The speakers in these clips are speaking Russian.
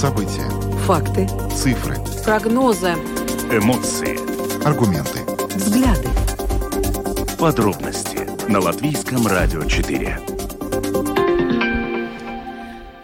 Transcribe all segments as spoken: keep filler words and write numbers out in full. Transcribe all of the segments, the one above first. События. Факты. Цифры. Прогнозы. Эмоции. Аргументы. Взгляды. Подробности на Латвийском радио четыре.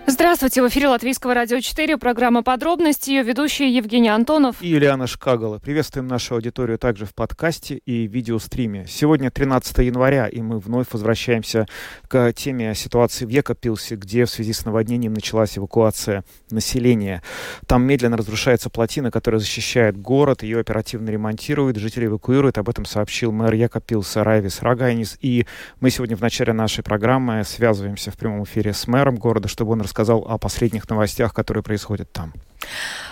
Здравствуйте, в эфире Латвийского радио четыре, программа «Подробности», ее ведущие Евгений Антонов и Елена Шкагала. Приветствуем нашу аудиторию также в подкасте и видеостриме. Сегодня тринадцатого января, и мы вновь возвращаемся к теме ситуации в Екабпилсе, где в связи с наводнением началась эвакуация населения. Там медленно разрушается плотина, которая защищает город, ее оперативно ремонтируют, жители эвакуируют. Об этом сообщил мэр Екабпилса Райвис Рагайнис. И мы сегодня в начале нашей программы связываемся в прямом эфире с мэром города, чтобы он рассказал о последних новостях, которые происходят там.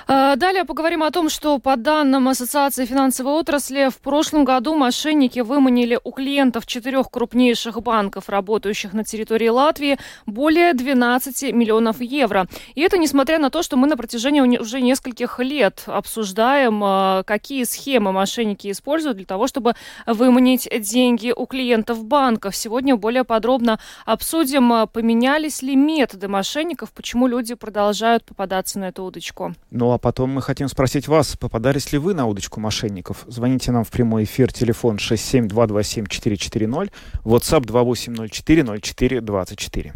Далее поговорим о том, что по данным Ассоциации финансовой отрасли в прошлом году мошенники выманили у клиентов четырех крупнейших банков, работающих на территории Латвии, более двенадцать миллионов евро. И это несмотря на то, что мы на протяжении уже нескольких лет обсуждаем, какие схемы мошенники используют для того, чтобы выманить деньги у клиентов банков. Сегодня более подробно обсудим, поменялись ли методы мошенников, почему люди продолжают попадаться на эту удочку. Ну а потом мы хотим спросить вас, попадались ли вы на удочку мошенников? Звоните нам в прямой эфир, телефон шесть семь два два семь четыре четыре ноль, WhatsApp два восемь ноль четыре ноль четыре двадцать четыре.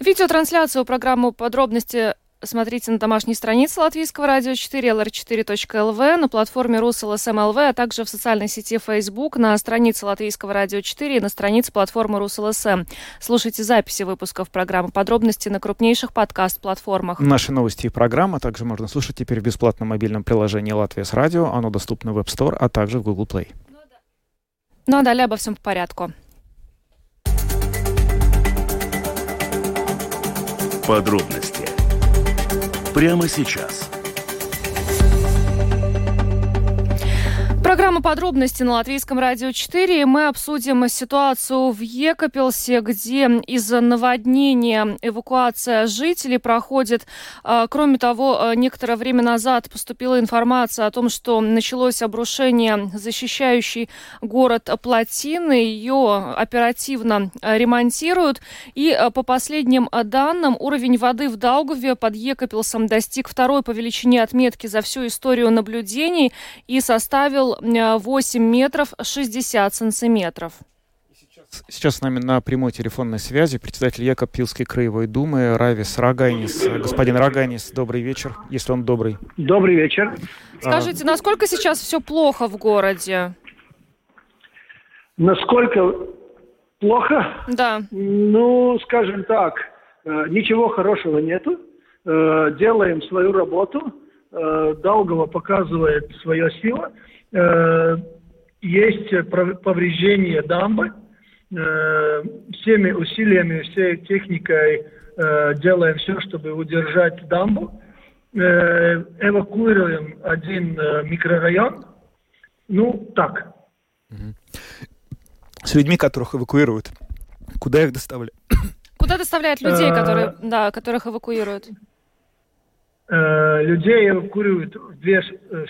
Видеотрансляцию программы «Подробности» смотрите на домашней странице Латвийского радио четыре, эл эр четыре точка эл ви, на платформе рус эл эс эм точка эл ви, а также в социальной сети Facebook, на странице Латвийского радио четыре и на странице платформы RusLSM. Слушайте записи выпусков программы «Подробности» на крупнейших подкаст-платформах. Наши новости и программа также можно слушать теперь в бесплатном мобильном приложении Latvijas Radio. Оно доступно в App Store, а также в Google Play. Ну а далее обо всем по порядку. Подробности. Прямо сейчас. Программа «Подробности» на Латвийском радио четыре. Мы обсудим ситуацию в Екабпилсе, где из-за наводнения эвакуация жителей проходит. Кроме того, некоторое время назад поступила информация о том, что началось обрушение защищающей город плотины. Ее оперативно ремонтируют. И по последним данным, уровень воды в Даугаве под Екабпилсом достиг второй по величине отметки за всю историю наблюдений и составил восемь метров шестьдесят сантиметров. Сейчас с нами на прямой телефонной связи председатель Екабпилсской краевой думы Райвис Рагайнис. Господин Рагайнис, добрый вечер, если он добрый. Добрый вечер. Скажите, насколько сейчас все плохо в городе? Насколько плохо? Да. Ну, скажем так, ничего хорошего нету. Делаем свою работу. Даугава показывает свою силу. Есть повреждение дамбы. Всеми усилиями, всей техникой делаем все, чтобы удержать дамбу. Эвакуируем один микрорайон. Ну, так. С людьми, которых эвакуируют, куда их доставляют? Куда доставляют людей, которые, да, которых эвакуируют? Людей эвакуируют в две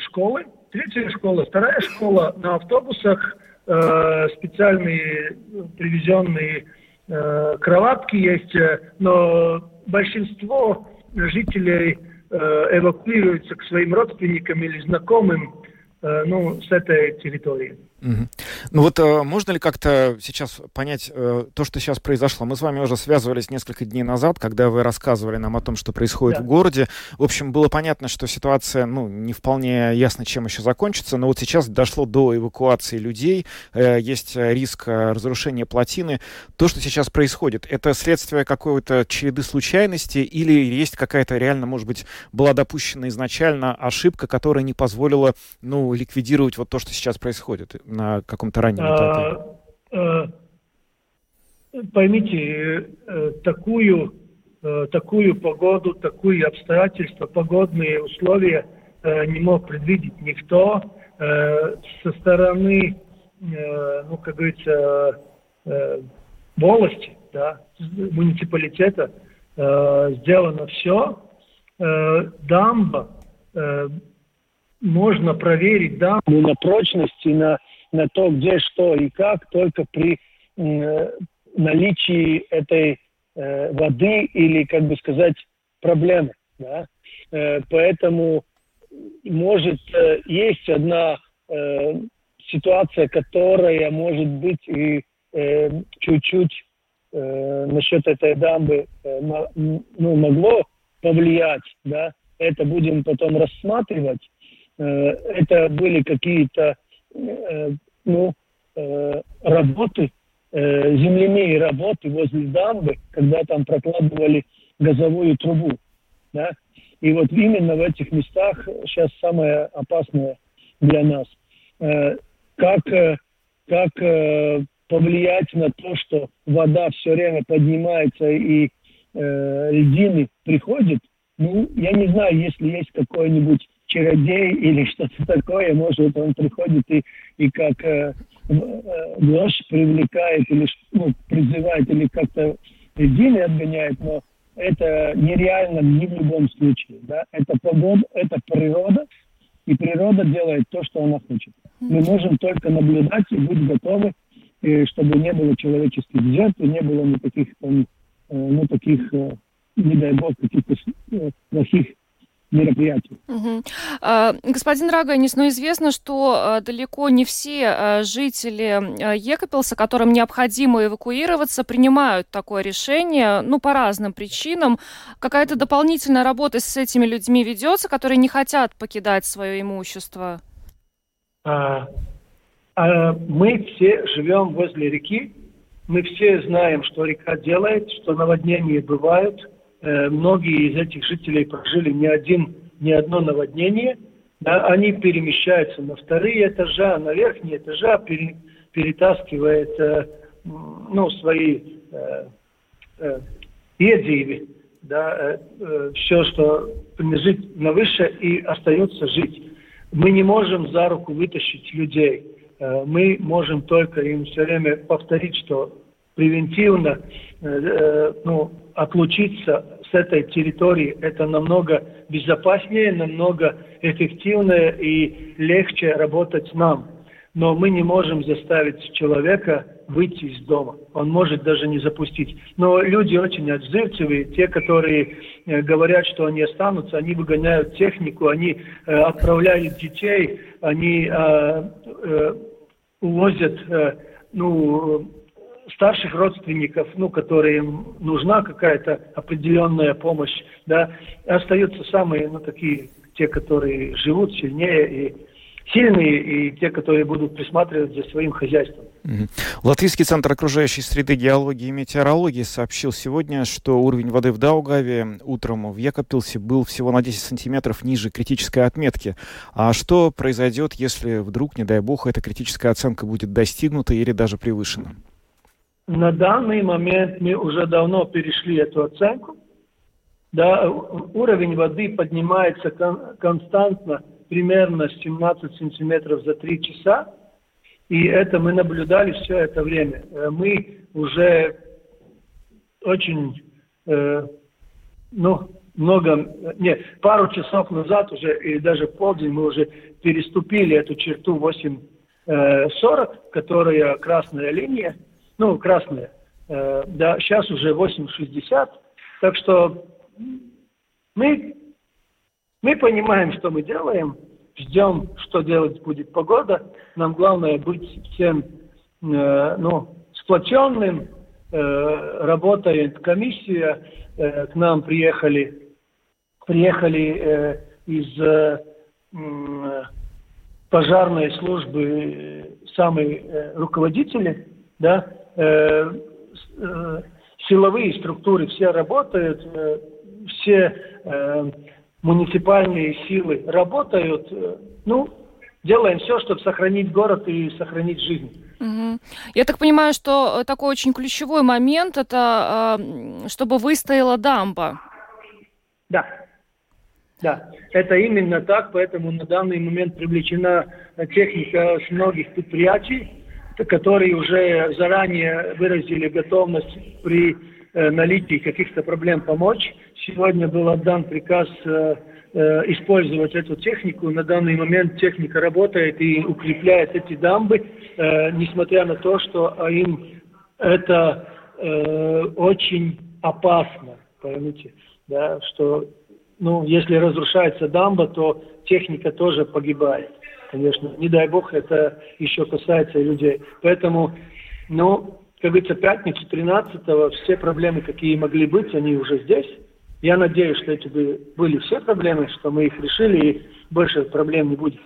школы. Третья школа, вторая школа на автобусах, э, специальные привезенные э, кроватки есть, но большинство жителей э, эвакуируются к своим родственникам или знакомым э, ну, с этой территории. Угу. Ну вот э, можно ли как-то сейчас понять э, то, что сейчас произошло? Мы с вами уже связывались несколько дней назад, когда вы рассказывали нам о том, что происходит да. в городе. В общем, было понятно, что ситуация, ну, не вполне ясно, чем еще закончится, но вот сейчас дошло до эвакуации людей, э, есть риск разрушения плотины. То, что сейчас происходит, это следствие какой-то череды случайностей или есть какая-то реально, может быть, была допущена изначально ошибка, которая не позволила, ну, ликвидировать вот то, что сейчас происходит на каком-то раннем этапе? Поймите, такую, такую погоду, такие обстоятельства, погодные условия не мог предвидеть никто. Со стороны, ну, как говорится, волости, да, муниципалитета сделано все. Дамба, можно проверить дамбу на прочность и на на то, где, что и как, только при э, наличии этой э, воды или, как бы сказать, проблемы. Да? Поэтому, может, есть одна ситуация, которая может быть и чуть-чуть насчет этой дамбы ну, могло повлиять, да, это будем потом рассматривать. Это были какие-то ну, работы, земляные работы возле дамбы, когда там прокладывали газовую трубу. Да? И вот именно в этих местах сейчас самое опасное для нас. Как, как повлиять на то, что вода все время поднимается и льдины приходят? Ну, я не знаю, если есть какой-нибудь чародей или что-то такое, может, он приходит и, и как э, грош привлекает, или ну, призывает, или как-то льдины отгоняет, но это нереально ни в любом случае. Да? Это погода, это природа, и природа делает то, что она хочет. Мы можем только наблюдать и быть готовы, и чтобы не было человеческих жертв, не было никаких, там, ну, таких, не дай бог, каких-то плохих мероприятий. Угу. Господин Рагайнис, но известно, что далеко не все жители Екабпилса, которым необходимо эвакуироваться, принимают такое решение, ну, по разным причинам. Какая-то дополнительная работа с этими людьми ведется, которые не хотят покидать свое имущество? А, а мы все живем возле реки. Мы все знаем, что река делает, что наводнения бывают. Многие из этих жителей прожили не один, не одно наводнение. Они перемещаются на вторые этажа, на верхние этажа, перетаскивают ну, свои едиви, да, все, что принадлежит навыше, и остается жить. Мы не можем за руку вытащить людей. Мы можем только им все время повторить, что превентивно ну, отлучиться с этой территории. Это намного безопаснее, намного эффективнее и легче работать нам. Но мы не можем заставить человека выйти из дома. Он может даже не запустить. Но люди очень отзывчивые. Те, которые говорят, что они останутся, они выгоняют технику, они э, отправляют детей, они э, э, увозят э, ну, старших родственников, ну, которые им нужна какая-то определенная помощь. Да? Остаются самые, ну, такие, те, которые живут сильнее и сильные, и те, которые будут присматривать за своим хозяйством. Латвийский центр окружающей среды геологии и метеорологии сообщил сегодня, что уровень воды в Даугаве утром в Екабпилсе был всего на десять сантиметров ниже критической отметки. А что произойдет, если вдруг, не дай бог, эта критическая оценка будет достигнута или даже превышена? На данный момент мы уже давно перешли эту оценку. Да, уровень воды поднимается кон- константно, примерно семнадцать сантиметров за три часа, и это мы наблюдали все это время. Мы уже очень, э, ну, много, не, пару часов назад уже, и даже полдень, мы уже переступили эту черту восемь сорок, которая красная линия, ну, красная, э, да, сейчас уже восемь шестьдесят, так что мы... Мы понимаем, что мы делаем, ждем, что делать будет погода. Нам главное быть всем э, ну, сплоченным. Э, работает комиссия. Э, к нам приехали, приехали э, из э, пожарной службы самые э, руководители. Да? Э, э, силовые структуры все работают, э, все... Э, муниципальные силы работают, ну, делаем все, чтобы сохранить город и сохранить жизнь. Угу. Я так понимаю, что такой очень ключевой момент, это чтобы выстояла дамба. Да, да, это именно так, поэтому на данный момент привлечена техника с многих предприятий, которые уже заранее выразили готовность при наличии каких-то проблем помочь. Сегодня был отдан приказ э, э, использовать эту технику. На данный момент техника работает и укрепляет эти дамбы, э, несмотря на то, что им это э, очень опасно, поймите, да, что ну, если разрушается дамба, то техника тоже погибает. Конечно, не дай бог, это еще касается и людей. Поэтому, ну, как говорится, пятницу тринадцатого все проблемы, какие могли быть, они уже здесь. Я надеюсь, что эти были все проблемы, что мы их решили, и больше проблем не будет.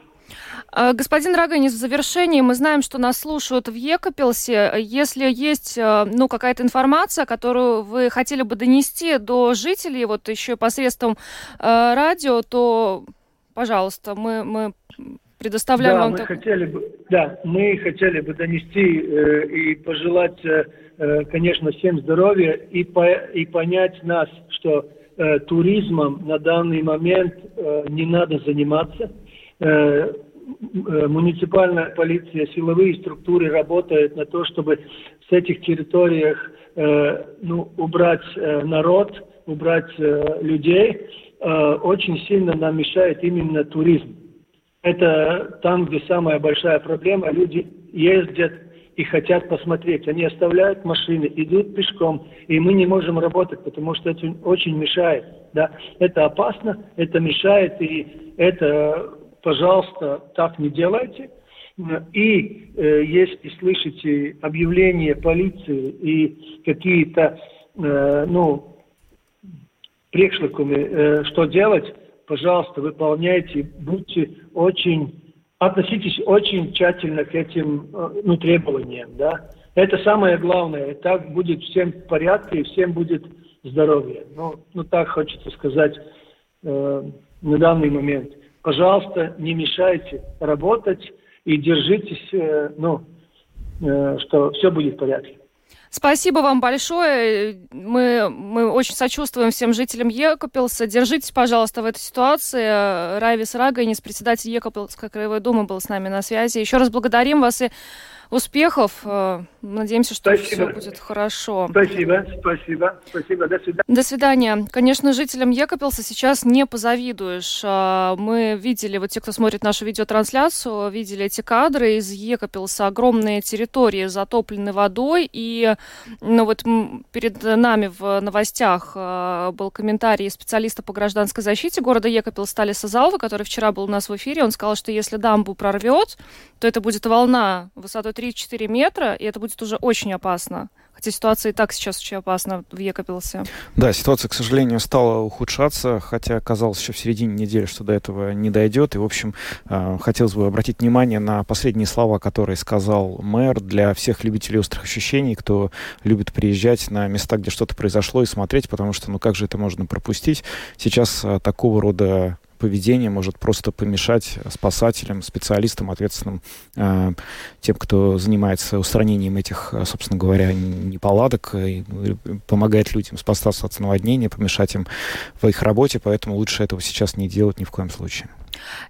Господин Рагайнис, в завершении мы знаем, что нас слушают в Екабпилсе. Если есть ну, какая-то информация, которую вы хотели бы донести до жителей, вот еще посредством э, радио, то, пожалуйста, мы, мы предоставляем да, вам... Мы так... хотели бы, да, мы хотели бы донести э, и пожелать, э, конечно, всем здоровья и, по, и понять нас, что э, туризмом на данный момент э, не надо заниматься. Муниципальная полиция, силовые структуры работают на то, чтобы с этих территориях э, ну, убрать э, народ, убрать э, людей. Э, очень сильно нам мешает именно туризм. Это там, где самая большая проблема. Люди ездят и хотят посмотреть. Они оставляют машины, идут пешком, и мы не можем работать, потому что это очень мешает. Да? Это опасно, это мешает, и это... Пожалуйста, так не делайте. И э, если слышите объявления полиции и какие-то, э, ну, прекшлакуми, э, что делать, пожалуйста, выполняйте, будьте очень, относитесь очень тщательно к этим, э, ну, требованиям, да. Это самое главное. Так будет всем в порядке и всем будет здоровье. Ну, ну так хочется сказать э, на данный момент. Пожалуйста, не мешайте работать и держитесь, ну, что все будет в порядке. Спасибо вам большое. Мы, мы очень сочувствуем всем жителям Екабпилса. Держитесь, пожалуйста, в этой ситуации. Райвис Рагайнис, председатель Екабпилсской краевой думы, был с нами на связи. Еще раз благодарим вас и успехов. Надеемся, что спасибо. Все будет хорошо. Спасибо, спасибо, спасибо. До свидания. До свидания. Конечно, жителям Екабпилса сейчас не позавидуешь. Мы видели, вот те, кто смотрит нашу видеотрансляцию, видели эти кадры из Екабпилса. Огромные территории затоплены водой. И ну, вот перед нами в новостях был комментарий специалиста по гражданской защите города Екабпилс Талиса Залва, который вчера был у нас в эфире. Он сказал, что если дамбу прорвет, то это будет волна высотой три-четыре метра, и это будет уже очень опасно. Хотя ситуация и так сейчас очень опасна в Екабпилсе. Да, ситуация, к сожалению, стала ухудшаться, хотя казалось еще в середине недели, что до этого не дойдет. И, в общем, хотелось бы обратить внимание на последние слова, которые сказал мэр для всех любителей острых ощущений, кто любит приезжать на места, где что-то произошло, и смотреть, потому что, ну как же это можно пропустить? Сейчас такого рода поведение может просто помешать спасателям, специалистам, ответственным э, тем, кто занимается устранением этих, собственно говоря, неполадок, и помогает людям спасаться от наводнения, помешать им в их работе, поэтому лучше этого сейчас не делать ни в коем случае.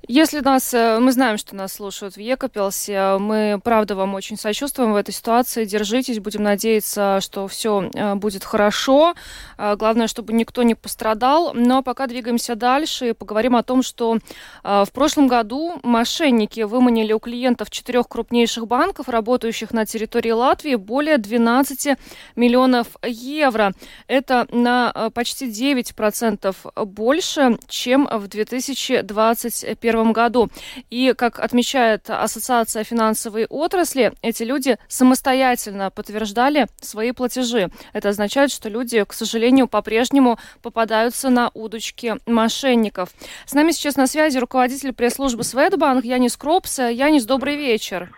Если нас, мы знаем, что нас слушают в Екабпилсе, мы, правда, вам очень сочувствуем в этой ситуации, держитесь, будем надеяться, что все будет хорошо, главное, чтобы никто не пострадал, но пока двигаемся дальше и поговорим о том, что в прошлом году мошенники выманили у клиентов четырех крупнейших банков, работающих на территории Латвии, более двенадцать миллионов евро. Это на почти девять процентов больше, чем в две тысячи двадцать первом году. И, как отмечает Ассоциация финансовой отрасли, эти люди самостоятельно подтверждали свои платежи. Это означает, что люди, к сожалению, по-прежнему попадаются на удочки мошенников. С нами сейчас на связи руководитель пресс-службы Swedbank Янис Кропс. Янис, добрый вечер.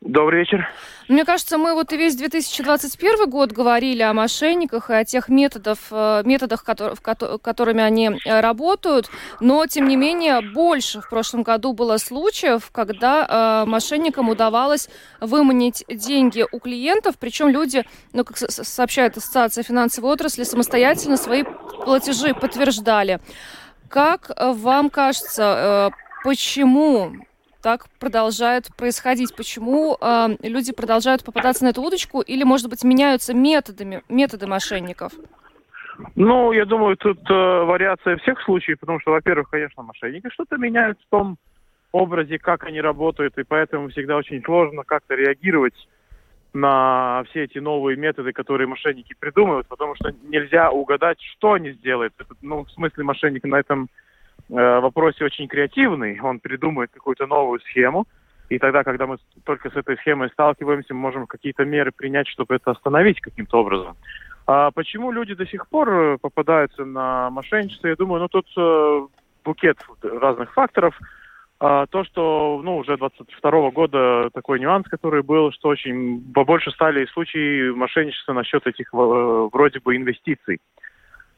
Добрый вечер. Мне кажется, мы вот и весь две тысячи двадцать первый год говорили о мошенниках и о тех методах, методах которые, которыми они работают, но, тем не менее, больше в прошлом году было случаев, когда э, мошенникам удавалось выманить деньги у клиентов, причем люди, ну, как сообщает Ассоциация финансовой отрасли, самостоятельно свои платежи подтверждали. Как вам кажется, э, почему... так продолжает происходить? Почему э, люди продолжают попадаться на эту удочку или, может быть, меняются методами, методы мошенников? Ну, я думаю, тут э, вариация всех случаев, потому что, во-первых, конечно, мошенники что-то меняют в том образе, как они работают, и поэтому всегда очень сложно как-то реагировать на все эти новые методы, которые мошенники придумывают, потому что нельзя угадать, что они сделают. Это, ну, в смысле, мошенник на этом э, вопросе очень креативный. Он придумывает какую-то новую схему, и тогда, когда мы только с этой схемой сталкиваемся, мы можем какие-то меры принять, чтобы это остановить каким-то образом. А почему люди до сих пор попадаются на мошенничество? Я думаю, ну, тут э, букет разных факторов. А, то, что, ну, уже двадцать второго года такой нюанс, который был, что очень побольше стали случаи мошенничества насчет этих э, вроде бы инвестиций.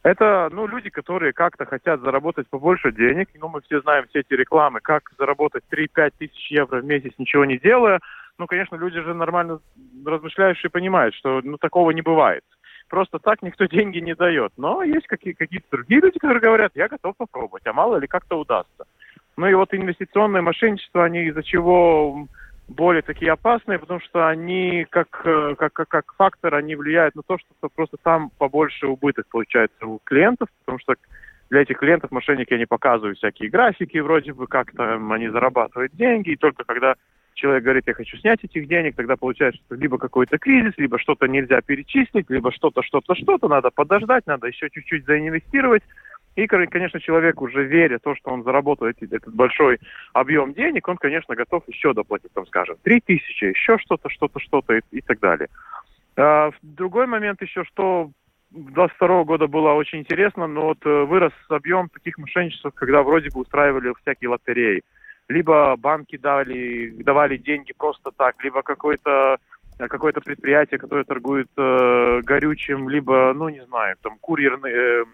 Это, ну, люди, которые как-то хотят заработать побольше денег. Ну, мы все знаем все эти рекламы, как заработать три-пять тысяч евро в месяц, ничего не делая. Ну, конечно, люди же нормально размышляющие понимают, что, ну, такого не бывает. Просто так никто деньги не дает. Но есть какие- какие-то другие люди, которые говорят, я готов попробовать, а мало ли как-то удастся. Ну и вот инвестиционное мошенничество, они из-за чего более такие опасные, потому что они как, как, как, как фактор, они влияют на то, что просто там побольше убыток получается у клиентов, потому что для этих клиентов мошенники, они показывают всякие графики, вроде бы как-то они зарабатывают деньги, и только когда человек говорит, я хочу снять этих денег, тогда получается, что либо какой-то кризис, либо что-то нельзя перечислить, либо что-то, что-то, что-то, надо подождать, надо еще чуть-чуть заинвестировать. И, конечно, человек, уже веря в то, что он заработал этот большой объем денег, он, конечно, готов еще доплатить, там, скажем, три тысячи, еще что-то, что-то, что-то и, и так далее. А, другой момент еще, что двадцать второго года было очень интересно, но вот вырос объем таких мошенничеств, когда вроде бы устраивали всякие лотереи. Либо банки дали, давали деньги просто так, либо какой-то... какое-то предприятие, которое торгует э, горючим, либо, ну, не знаю, там, курьерные... Э,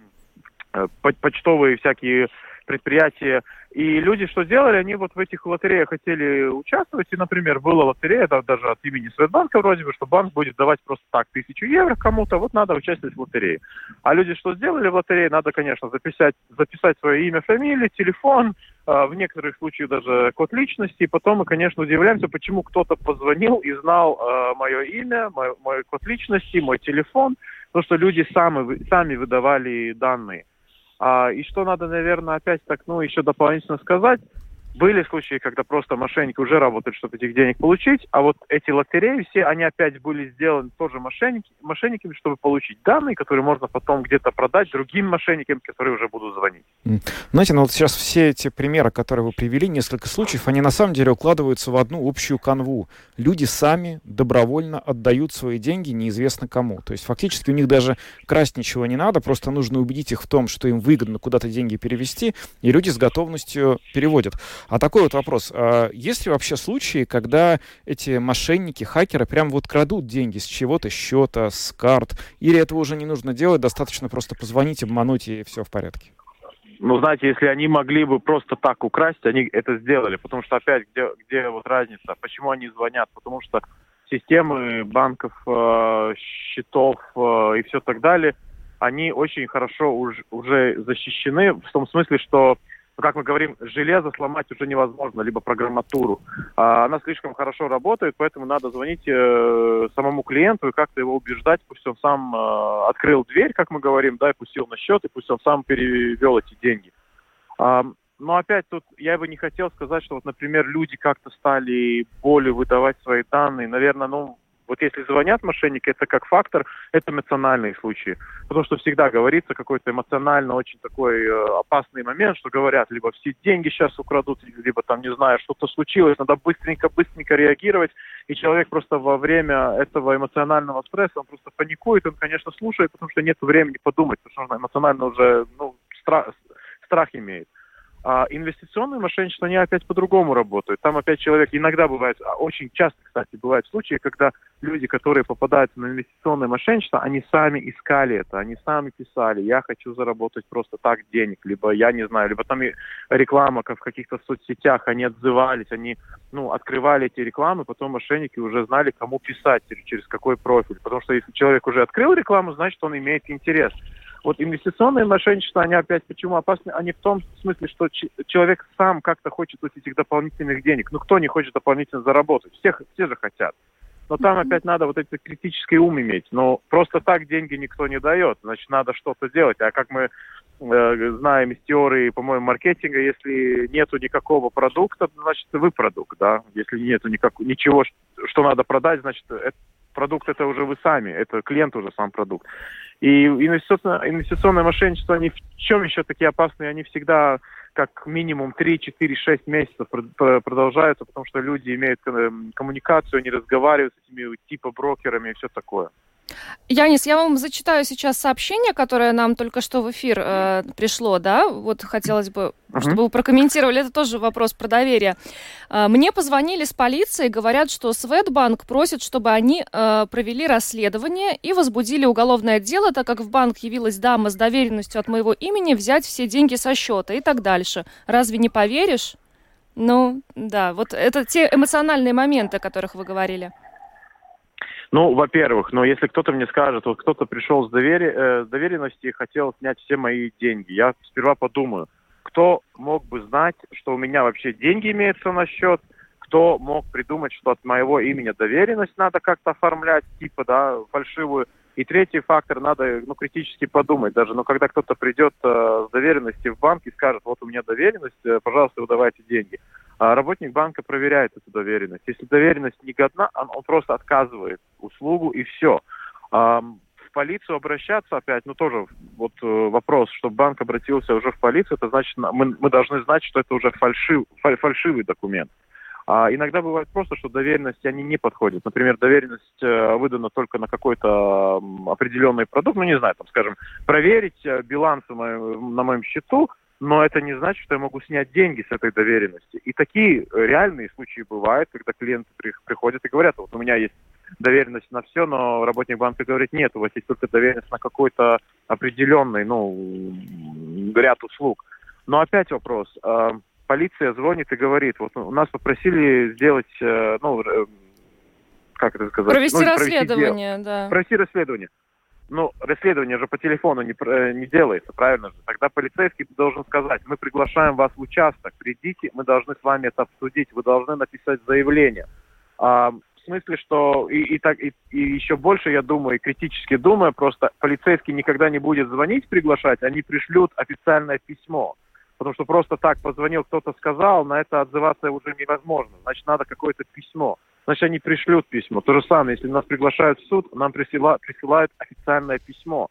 почтовые всякие предприятия. И люди что делали? Они вот в этих лотереях хотели участвовать. И, например, была лотерея, да, даже от имени Swedbank вроде бы, что банк будет давать просто так тысячу евро кому-то, вот надо участвовать в лотерее. А люди что сделали в лотерее? Надо, конечно, записать, записать свое имя, фамилию, телефон, в некоторых случаях даже код личности. И потом мы, конечно, удивляемся, почему кто-то позвонил и знал мое имя, мой, мой код личности, мой телефон, потому что люди сами, сами выдавали данные. А, и что надо, наверное, опять так, ну, еще дополнительно сказать, были случаи, когда просто мошенники уже работали, чтобы этих денег получить, а вот эти лотереи все, они опять были сделаны тоже мошенники, мошенниками, чтобы получить данные, которые можно потом где-то продать другим мошенникам, которые уже будут звонить. Знаете, ну вот сейчас все эти примеры, которые вы привели, несколько случаев, они на самом деле укладываются в одну общую канву. Люди сами добровольно отдают свои деньги неизвестно кому. То есть фактически у них даже красть ничего не надо, просто нужно убедить их в том, что им выгодно куда-то деньги перевести, и люди с готовностью переводят. А такой вот вопрос. Есть ли вообще случаи, когда эти мошенники, хакеры прям вот крадут деньги с чего-то, счета, с карт? Или этого уже не нужно делать, достаточно просто позвонить, обмануть, и все в порядке? Ну, знаете, если они могли бы просто так украсть, они это сделали. Потому что опять, где, где вот разница? Почему они звонят? Потому что системы банков, счетов и все так далее, они очень хорошо уже защищены в том смысле, что... Как мы говорим, железо сломать уже невозможно, либо программатуру. А, она слишком хорошо работает, поэтому надо звонить э, самому клиенту и как-то его убеждать, пусть он сам э, открыл дверь, как мы говорим, да, и пустил на счет, и пусть он сам перевел эти деньги. А, но опять тут я бы не хотел сказать, что вот, например, люди как-то стали более выдавать свои данные. Наверное, ну, вот если звонят мошенники, это как фактор, это эмоциональные случаи. Потому что всегда говорится какой-то эмоционально очень такой э, опасный момент, что говорят, либо все деньги сейчас украдут, либо там, не знаю, что-то случилось, надо быстренько-быстренько реагировать. И человек просто во время этого эмоционального стресса, он просто паникует, он, конечно, слушает, потому что нет времени подумать, потому что он эмоционально уже, ну, страх, страх имеет. А инвестиционные мошенничества, они опять по-другому работают. Там опять человек, иногда бывает, очень часто, кстати, бывают случаи, когда люди, которые попадают на инвестиционное мошенничество, они сами искали это, они сами писали, я хочу заработать просто так денег, либо я не знаю, либо там и реклама как в каких-то соцсетях, они отзывались, они, ну, открывали эти рекламы, потом мошенники уже знали, кому писать, через какой профиль, потому что если человек уже открыл рекламу, значит, он имеет интерес. Вот инвестиционные мошенничества, они опять почему опасны? Они в том смысле, что ч- человек сам как-то хочет вот этих дополнительных денег. Ну, кто не хочет дополнительно заработать? Всех, все же хотят. Но там опять надо вот этот критический ум иметь. Но просто так деньги никто не дает. Значит, надо что-то делать. А как мы э, знаем из теории, по-моему, маркетинга, если нету никакого продукта, значит, вы продукт, да? Если нету никак- ничего, что надо продать, значит, это продукт это уже вы сами, это клиент уже сам продукт. И инвестиционное, инвестиционное мошенничество, они в чем еще такие опасные, они всегда как минимум три, четыре, шесть месяцев продолжаются, потому что люди имеют коммуникацию, они разговаривают с этими типа брокерами и все такое. Янис, я вам зачитаю сейчас сообщение, которое нам только что в эфир э, пришло, да, вот хотелось бы, uh-huh. чтобы вы прокомментировали, это тоже вопрос про доверие. Э, мне позвонили с полиции, говорят, что Swedbank просит, чтобы они э, провели расследование и возбудили уголовное дело, так как в банк явилась дама с доверенностью от моего имени взять все деньги со счета и так дальше. Разве не поверишь? Ну, да, вот это те эмоциональные моменты, о которых вы говорили. Ну, во-первых, но если кто-то мне скажет, вот кто-то пришел с, довери... э, с доверенности и хотел снять все мои деньги, я сперва подумаю, кто мог бы знать, что у меня вообще деньги имеются на счет, кто мог придумать, что от моего имени доверенность надо как-то оформлять, типа, да, фальшивую. И третий фактор, надо, ну, критически подумать даже, но когда кто-то придет э, с доверенностью в банк и скажет, вот у меня доверенность, э, пожалуйста, выдавайте деньги. Работник банка проверяет эту доверенность. Если доверенность негодна, он, он просто отказывает услугу и все. Эм, в полицию обращаться опять, ну тоже вот э, вопрос, чтобы банк обратился уже в полицию, это значит, мы, мы должны знать, что это уже фальшив, фаль, фальшивый документ. А иногда бывает просто, что доверенности, они не подходят. Например, доверенность э, выдана только на какой-то э, определенный продукт, ну не знаю, там, скажем, проверить э, баланс на моем счету, но это не значит, что я могу снять деньги с этой доверенности. И такие реальные случаи бывают, когда клиенты приходят и говорят, вот у меня есть доверенность на все, но работник банка говорит, нет, у вас есть только доверенность на какой-то определенный, ну, ряд услуг. Но опять вопрос. Полиция звонит и говорит, вот у нас попросили сделать, ну, как это сказать? Провести ну, расследование, провести да. Провести расследование. Ну, расследование же по телефону не, не делается, правильно же? Тогда полицейский должен сказать, мы приглашаем вас в участок, придите, мы должны с вами это обсудить, вы должны написать заявление. А, в смысле, что и, и, так, и, и еще больше, я думаю, и критически думаю, просто полицейский никогда не будет звонить, приглашать, они пришлют официальное письмо. Потому что просто так позвонил, кто-то сказал, на это отзываться уже невозможно, значит, надо какое-то письмо. Значит, они пришлют письмо. То же самое, если нас приглашают в суд, нам присыла, присылают официальное письмо.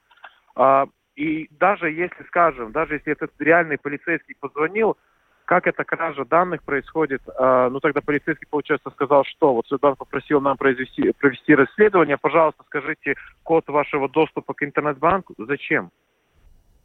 А, и даже если, скажем, даже если этот реальный полицейский позвонил, как эта кража данных происходит, а, ну тогда полицейский, получается, сказал, что вот Swedbank попросил нам произвести, провести расследование, пожалуйста, скажите код вашего доступа к интернет-банку. Зачем?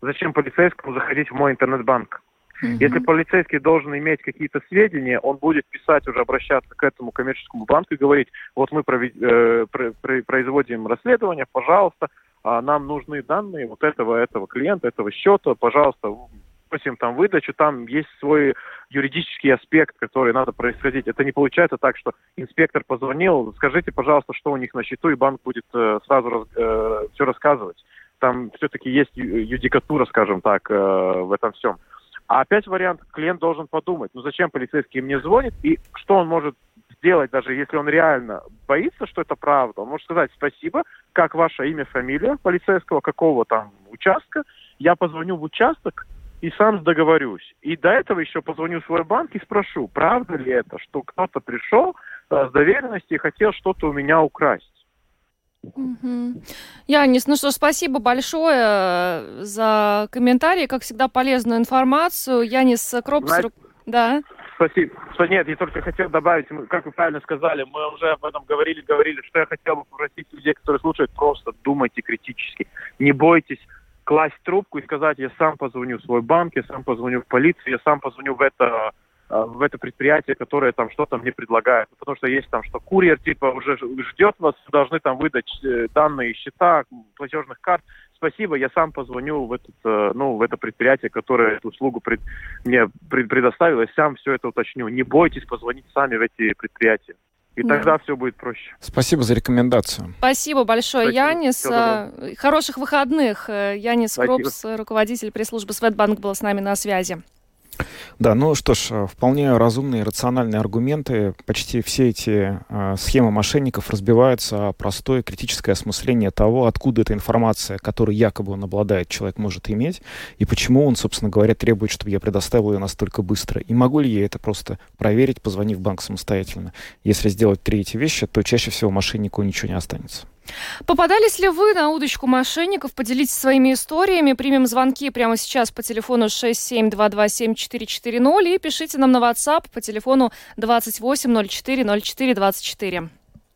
Зачем полицейскому заходить в мой интернет-банк? Mm-hmm. Если полицейский должен иметь какие-то сведения, он будет писать, уже обращаться к этому коммерческому банку и говорить, вот мы прови- э, про- про- производим расследование, пожалуйста, а нам нужны данные вот этого, этого клиента, этого счета, пожалуйста, просим там выдачу, там есть свой юридический аспект, который надо происходить. Это не получается так, что инспектор позвонил, скажите, пожалуйста, что у них на счету, и банк будет э, сразу э, все рассказывать. Там все-таки есть ю- юдикатура, скажем так, э, в этом всем. А опять вариант, клиент должен подумать, ну зачем полицейский мне звонит, и что он может сделать, даже если он реально боится, что это правда. Он может сказать спасибо, как ваше имя, фамилия полицейского, какого там участка, я позвоню в участок и сам договорюсь. И до этого еще позвоню в свой банк и спрошу, правда ли это, что кто-то пришел с доверенностью и хотел что-то у меня украсть. Угу. Янис, ну что ж, спасибо большое за комментарии, как всегда, полезную информацию. Янис Кропс... Знаете, да. Спасибо. Нет, я только хотел добавить, как вы правильно сказали, мы уже об этом говорили, говорили, что я хотел бы попросить людей, которые слушают, просто думайте критически, не бойтесь класть трубку и сказать, я сам позвоню в свой банк, я сам позвоню в полицию, я сам позвоню в это... в это предприятие, которое там что-то мне предлагает. Потому что есть там, что курьер типа уже ждет вас, должны там выдать данные счета, платежных карт. Спасибо, я сам позвоню в, этот, ну, в это предприятие, которое эту услугу пред... мне предоставило, и сам все это уточню. Не бойтесь позвонить сами в эти предприятия. И да. тогда все будет проще. Спасибо за рекомендацию. Спасибо большое, Спасибо. Янис. Хороших выходных. Янис Кропс, руководитель пресс-службы Swedbank, был с нами на связи. Да, ну что ж, вполне разумные, рациональные аргументы. Почти все эти э, схемы мошенников разбиваются о простое критическое осмысление того, откуда эта информация, которой якобы он обладает, человек может иметь, и почему он, собственно говоря, требует, чтобы я предоставил ее настолько быстро. И могу ли я это просто проверить, позвонив в банк самостоятельно? Если сделать три эти вещи, то чаще всего мошеннику ничего не останется. Попадались ли вы на удочку мошенников? Поделитесь своими историями. Примем звонки прямо сейчас по телефону шесть семь два два семь четыре четыре ноль и пишите нам на WhatsApp по телефону двадцать восемь ноль четыре ноль четыре двадцать четыре.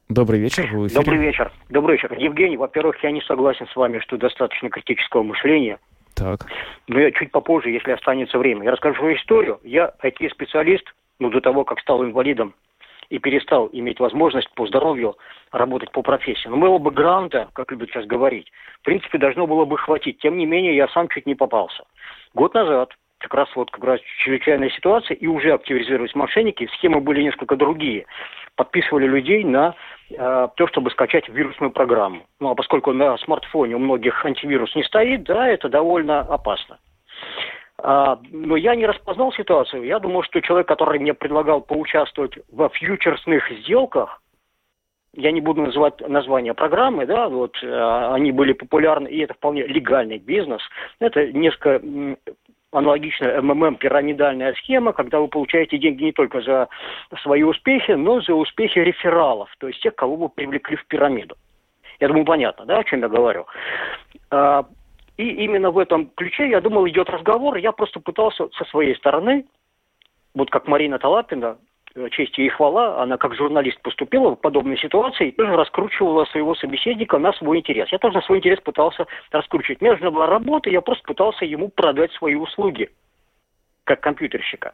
Добрый вечер, вы в эфире. Добрый вечер. Добрый вечер. Евгений, во-первых, я не согласен с вами, что достаточно критического мышления. Так. Но я чуть попозже, если останется время. Я расскажу историю. Я ай ти-специалист, ну, до того, как стал инвалидом и перестал иметь возможность по здоровью работать по профессии. Но моего бэкграунда, как любят сейчас говорить, в принципе, должно было бы хватить. Тем не менее, я сам чуть не попался. Год назад, как раз вот как раз чрезвычайная ситуация, и уже активизировались мошенники, схемы были несколько другие. Подписывали людей на э, то, чтобы скачать вирусную программу. Ну, а поскольку на смартфоне у многих антивирус не стоит, да, это довольно опасно. Но я не распознал ситуацию. Я думал, что человек, который мне предлагал поучаствовать во фьючерсных сделках, я не буду называть название программы, да, вот они были популярны, и это вполне легальный бизнес. Это несколько аналогичная эм эм эм пирамидальная схема, когда вы получаете деньги не только за свои успехи, но за успехи рефералов, то есть тех, кого вы привлекли в пирамиду. Я думаю, понятно, да, о чем я говорю. И именно в этом ключе, я думал, идет разговор. Я просто пытался со своей стороны, вот как Марина Талапина, честь ей хвала, она как журналист поступила в подобной ситуации и тоже раскручивала своего собеседника на свой интерес. Я тоже на свой интерес пытался раскручивать. У меня нужна была работа, я просто пытался ему продать свои услуги, как компьютерщика.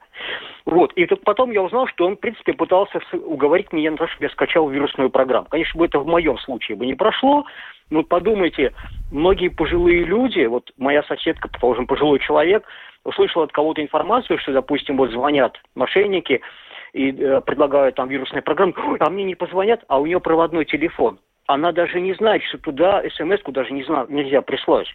Вот. И тут потом я узнал, что он, в принципе, пытался уговорить меня на то, чтобы я скачал вирусную программу. Конечно, бы это в моем случае бы не прошло, но подумайте, многие пожилые люди, вот моя соседка, предположим, пожилой человек, услышала от кого-то информацию, что, допустим, вот звонят мошенники и э, предлагают там вирусные программы, а мне не позвонят, а у нее проводной телефон. Она даже не знает, что туда смс-ку даже не зна- нельзя прислать.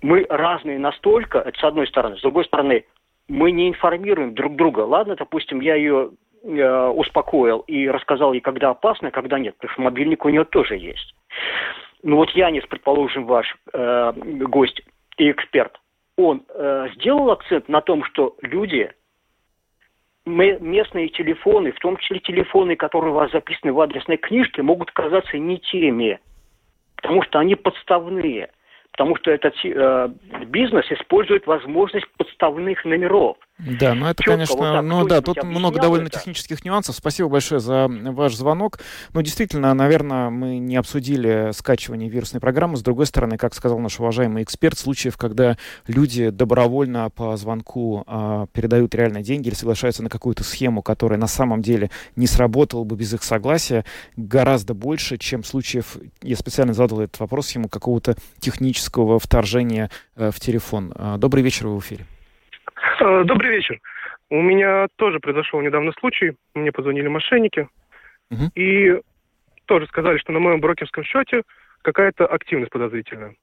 Мы разные настолько, это с одной стороны, с другой стороны, мы не информируем друг друга. Ладно, допустим, я ее э, успокоил и рассказал ей, когда опасно, когда нет, потому что мобильник у нее тоже есть. Ну вот Янис, предположим, ваш э, гость и эксперт, он э, сделал акцент на том, что люди, местные телефоны, в том числе телефоны, которые у вас записаны в адресной книжке, могут казаться не теми, потому что они подставные. Потому что этот э, бизнес использует возможность подставных номеров. Да, ну это, Четко, конечно, вот ну да, тут много довольно это? технических нюансов. Спасибо большое за ваш звонок. Ну, действительно, наверное, мы не обсудили скачивание вирусной программы. С другой стороны, как сказал наш уважаемый эксперт, случаев, когда люди добровольно по звонку э, передают реально деньги или соглашаются на какую-то схему, которая на самом деле не сработала бы без их согласия, гораздо больше, чем случаев, я специально задал этот вопрос ему, какого-то технического вторжения э, в телефон. Э, добрый вечер, вы в эфире. Добрый вечер. У меня тоже произошел недавно случай. Мне позвонили мошенники. Uh-huh. И тоже сказали, что на моем брокерском счете какая-то активность подозрительная.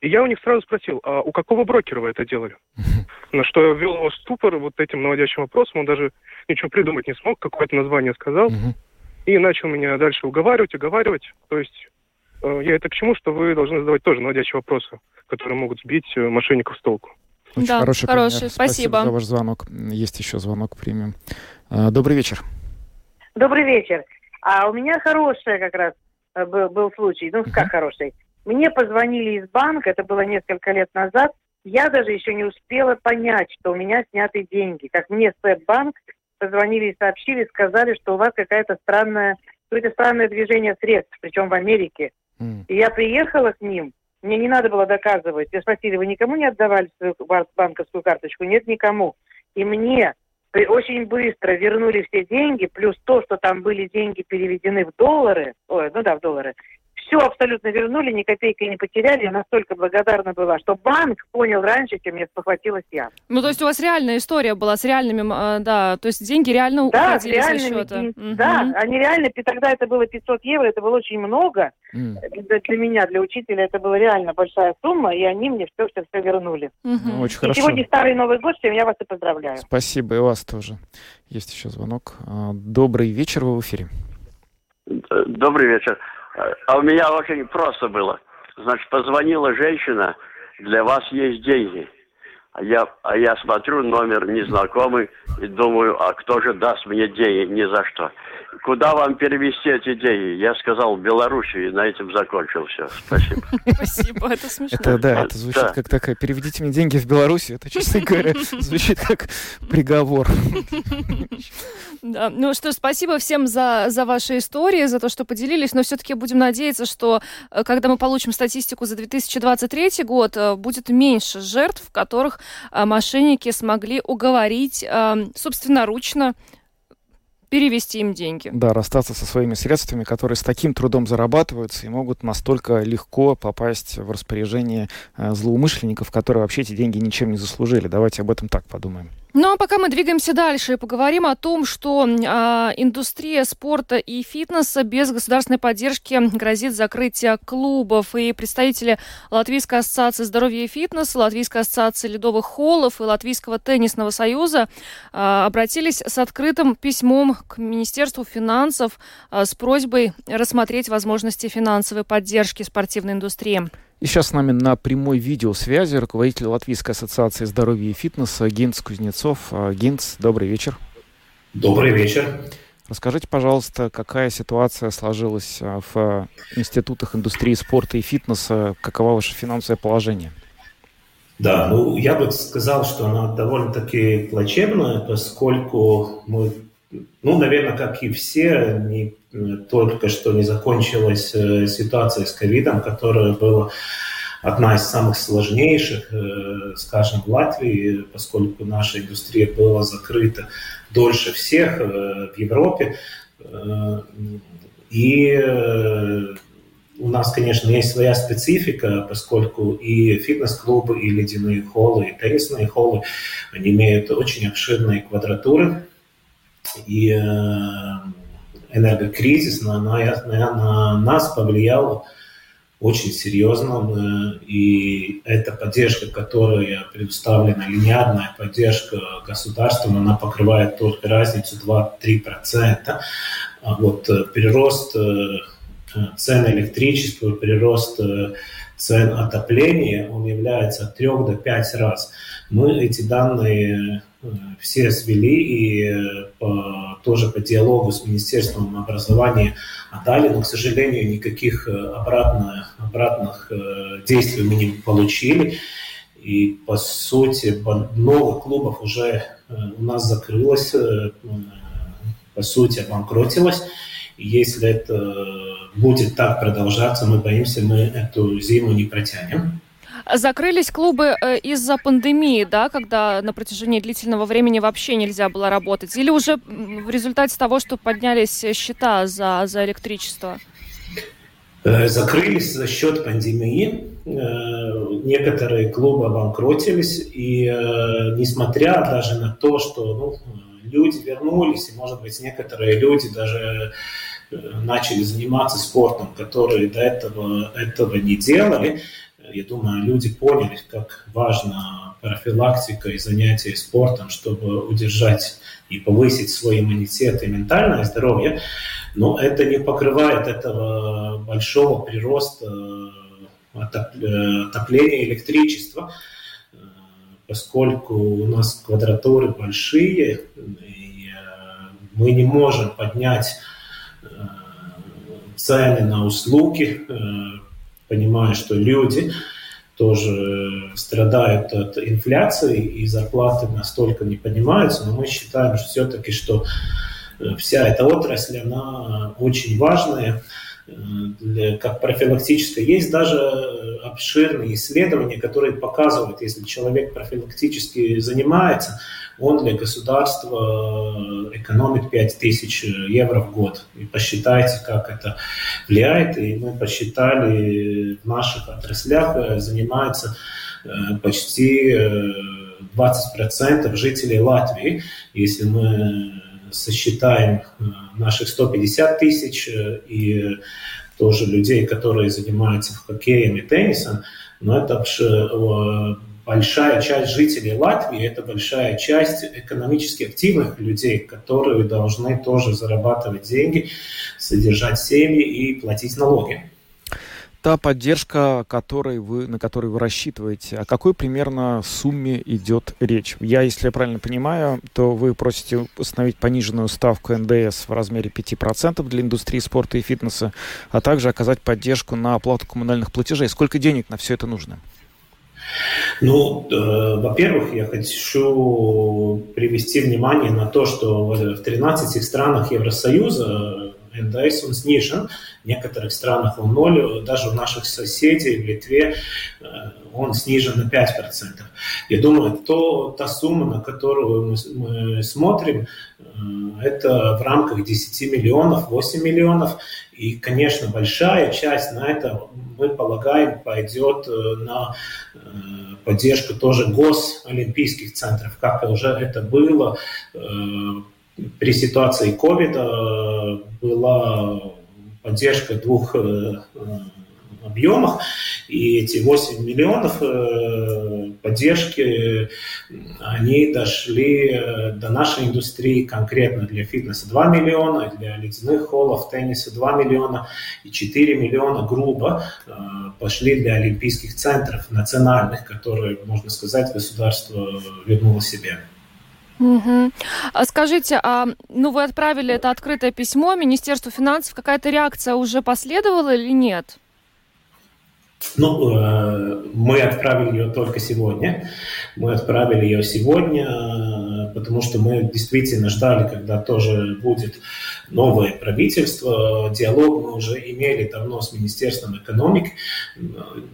И я у них сразу спросил, а у какого брокера вы это делали? Uh-huh. На что я ввел его в ступор вот этим наводящим вопросом. Он даже ничего придумать не смог, какое-то название сказал. Uh-huh. И начал меня дальше уговаривать, уговаривать. То есть э, я это к чему, что вы должны задавать тоже наводящие вопросы, которые могут сбить э, мошенников с толку. Очень да, хороший, хороший. Спасибо. Спасибо за ваш звонок. Есть еще звонок, примем. Добрый вечер. Добрый вечер. А у меня хороший как раз был, был случай. Ну, как uh-huh. хороший. Мне позвонили из банка, это было несколько лет назад. Я даже еще не успела понять, что у меня сняты деньги. Как мне Swedbank позвонили и сообщили, сказали, что у вас какая-то странная, какое-то странное движение средств, причем в Америке. Uh-huh. И я приехала к ним. Мне не надо было доказывать. Я спросила, вы никому не отдавали свою банковскую карточку? Нет, никому. И мне очень быстро вернули все деньги, плюс то, что там были деньги переведены в доллары, ой, ну да, в доллары, все абсолютно вернули, ни копейки не потеряли. Я настолько благодарна была, что банк понял раньше, чем я спохватилась я. Ну, то есть у вас реальная история была с реальными, да, то есть деньги реально да, уходили со счета. Угу. Да, они реально, тогда это было пятьсот евро, это было очень много. Mm. Для меня, для учителя, это была реально большая сумма, и они мне все-все-все вернули. Угу. Ну, очень и хорошо. Сегодня старый Новый год, всем я вас и поздравляю. Спасибо, и вас тоже. Есть еще звонок. Добрый вечер, вы в эфире. Добрый вечер. А у меня очень просто было. Значит, позвонила женщина, для вас есть деньги. А я, а я смотрю, номер незнакомый, и думаю, а кто же даст мне деньги, ни за что. Куда вам перевести эти деньги? Я сказал, в Белоруссию, и на этом закончил все. Спасибо. Спасибо, это смешно. Это, да, это звучит да. как такая, переведите мне деньги в Белоруссию, это, честно говоря, звучит как приговор. Да. Ну что, спасибо всем за, за ваши истории, за то, что поделились, но все-таки будем надеяться, что когда мы получим статистику за две тысячи двадцать третий год, будет меньше жертв, которых мошенники смогли уговорить э, собственноручно перевести им деньги. Да, расстаться со своими средствами, которые с таким трудом зарабатываются и могут настолько легко попасть в распоряжение э, злоумышленников, которые вообще эти деньги ничем не заслужили. Давайте об этом так подумаем. Ну а пока мы двигаемся дальше и поговорим о том, что э, индустрия спорта и фитнеса без государственной поддержки грозит закрытие клубов. И представители Латвийской ассоциации здоровья и фитнеса, Латвийской ассоциации ледовых холлов и Латвийского теннисного союза э, обратились с открытым письмом к Министерству финансов э, с просьбой рассмотреть возможности финансовой поддержки спортивной индустрии. И сейчас с нами на прямой видеосвязи руководитель Латвийской ассоциации здоровья и фитнеса Гинтс Кузнецов. Гинтс, добрый вечер. Добрый вечер. Расскажите, пожалуйста, какая ситуация сложилась в институтах индустрии спорта и фитнеса, каково ваше финансовое положение? Да, ну я бы сказал, что она довольно-таки плачевная, поскольку мы, ну, наверное, как и все, не только что не закончилась ситуация с ковидом, которая была одна из самых сложнейших, скажем, в Латвии, поскольку наша индустрия была закрыта дольше всех в Европе. И у нас, конечно, есть своя специфика, поскольку и фитнес-клубы, и ледяные холлы, и теннисные холлы, они имеют очень обширные квадратуры. И энергокризис на, на, на нас повлиял очень серьезно, и эта поддержка, которая предоставлена, линейная поддержка государством, она покрывает только разницу два-три процента. Вот прирост цен электричества, прирост цен отопления, он является от трёх до пяти раз. Мы эти данные все свели и по, тоже по диалогу с Министерством образования отдали, но, к сожалению, никаких обратно, обратных действий мы не получили. И, по сути, много клубов уже у нас закрылось, по сути, обанкротилось. И если это будет так продолжаться, мы боимся, мы эту зиму не протянем. Закрылись клубы из-за пандемии, да, когда на протяжении длительного времени вообще нельзя было работать? Или уже в результате того, что поднялись счета за, за электричество? Закрылись за счет пандемии. Некоторые клубы обанкротились. И несмотря даже на то, что ну, люди вернулись, и, может быть, некоторые люди даже начали заниматься спортом, которые до этого, этого не делали, я думаю, люди поняли, как важна профилактика и занятия спортом, чтобы удержать и повысить свой иммунитет и ментальное здоровье, но это не покрывает этого большого прироста отопления и электричества, поскольку у нас квадратуры большие, и мы не можем поднять цены на услуги. Понимаю, что люди тоже страдают от инфляции, и зарплаты настолько не поднимаются, но мы считаем, что все-таки, что вся эта отрасль, она очень важная, для, как профилактическое. Есть даже обширные исследования, которые показывают, если человек профилактически занимается, он для государства экономит пять тысяч евро в год. И посчитайте, как это влияет. И мы посчитали, в наших отраслях занимаются почти двадцать процентов жителей Латвии. Если мы сосчитаем наших сто пятьдесят тысяч и тоже людей, которые занимаются хоккеем и теннисом, но это большая часть жителей Латвии, это большая часть экономически активных людей, которые должны тоже зарабатывать деньги, содержать семьи и платить налоги. Та поддержка, которой вы, на которую вы рассчитываете, о какой примерно сумме идет речь? Я, если я правильно понимаю, то вы просите установить пониженную ставку эн дэ эс в размере пяти процентов для индустрии спорта и фитнеса, а также оказать поддержку на оплату коммунальных платежей. Сколько денег на все это нужно? Ну, э, во-первых, я хочу привести внимание на то, что в тринадцати странах Евросоюза эн дэ эс он снижен. В некоторых странах он ноль, даже у наших соседей в Литве он снижен на пять процентов. Я думаю, то, та сумма, на которую мы, мы смотрим, это в рамках десяти миллионов, восьми миллионов. И, конечно, большая часть на это, мы полагаем, пойдет на поддержку тоже госолимпийских центров, как уже это было при ситуации ковида, была поддержка двух э, объемов, и эти восемь миллионов э, поддержки, они дошли до нашей индустрии, конкретно для фитнеса два миллиона, для ледяных холлов, тенниса два миллиона и четыре миллиона грубо э, пошли для олимпийских центров национальных, которые, можно сказать, государство вернуло себе. Угу. Скажите, а, ну вы отправили это открытое письмо Министерству финансов, какая-то реакция уже последовала или нет? Ну, э, мы отправили ее только сегодня. Мы отправили ее сегодня, потому что мы действительно ждали, когда тоже будет новое правительство. Диалог мы уже имели давно с Министерством экономики.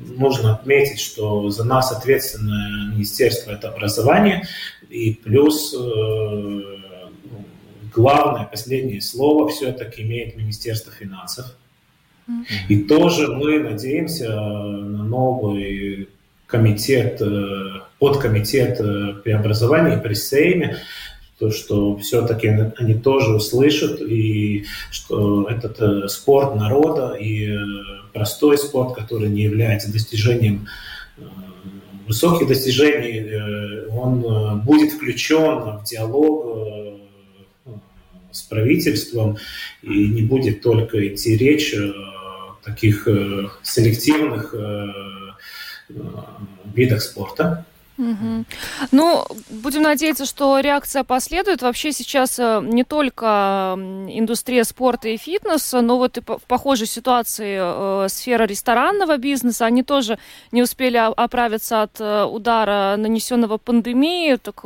Нужно отметить, что за нас ответственное министерство – это образование. И плюс э, главное, последнее слово все-таки имеет Министерство финансов. Mm-hmm. И тоже мы надеемся на новый комитет, подкомитет преобразования при Сейме, то, что все-таки они тоже услышат, и что этот спорт народа и простой спорт, который не является достижением высоких достижений, он будет включен в диалог с правительством и не будет только идти речь о таких селективных видах спорта. Угу. Ну, будем надеяться, что реакция последует. Вообще сейчас не только индустрия спорта и фитнеса, но вот и в похожей ситуации э, сфера ресторанного бизнеса, они тоже не успели оправиться от удара, нанесенного пандемией. Так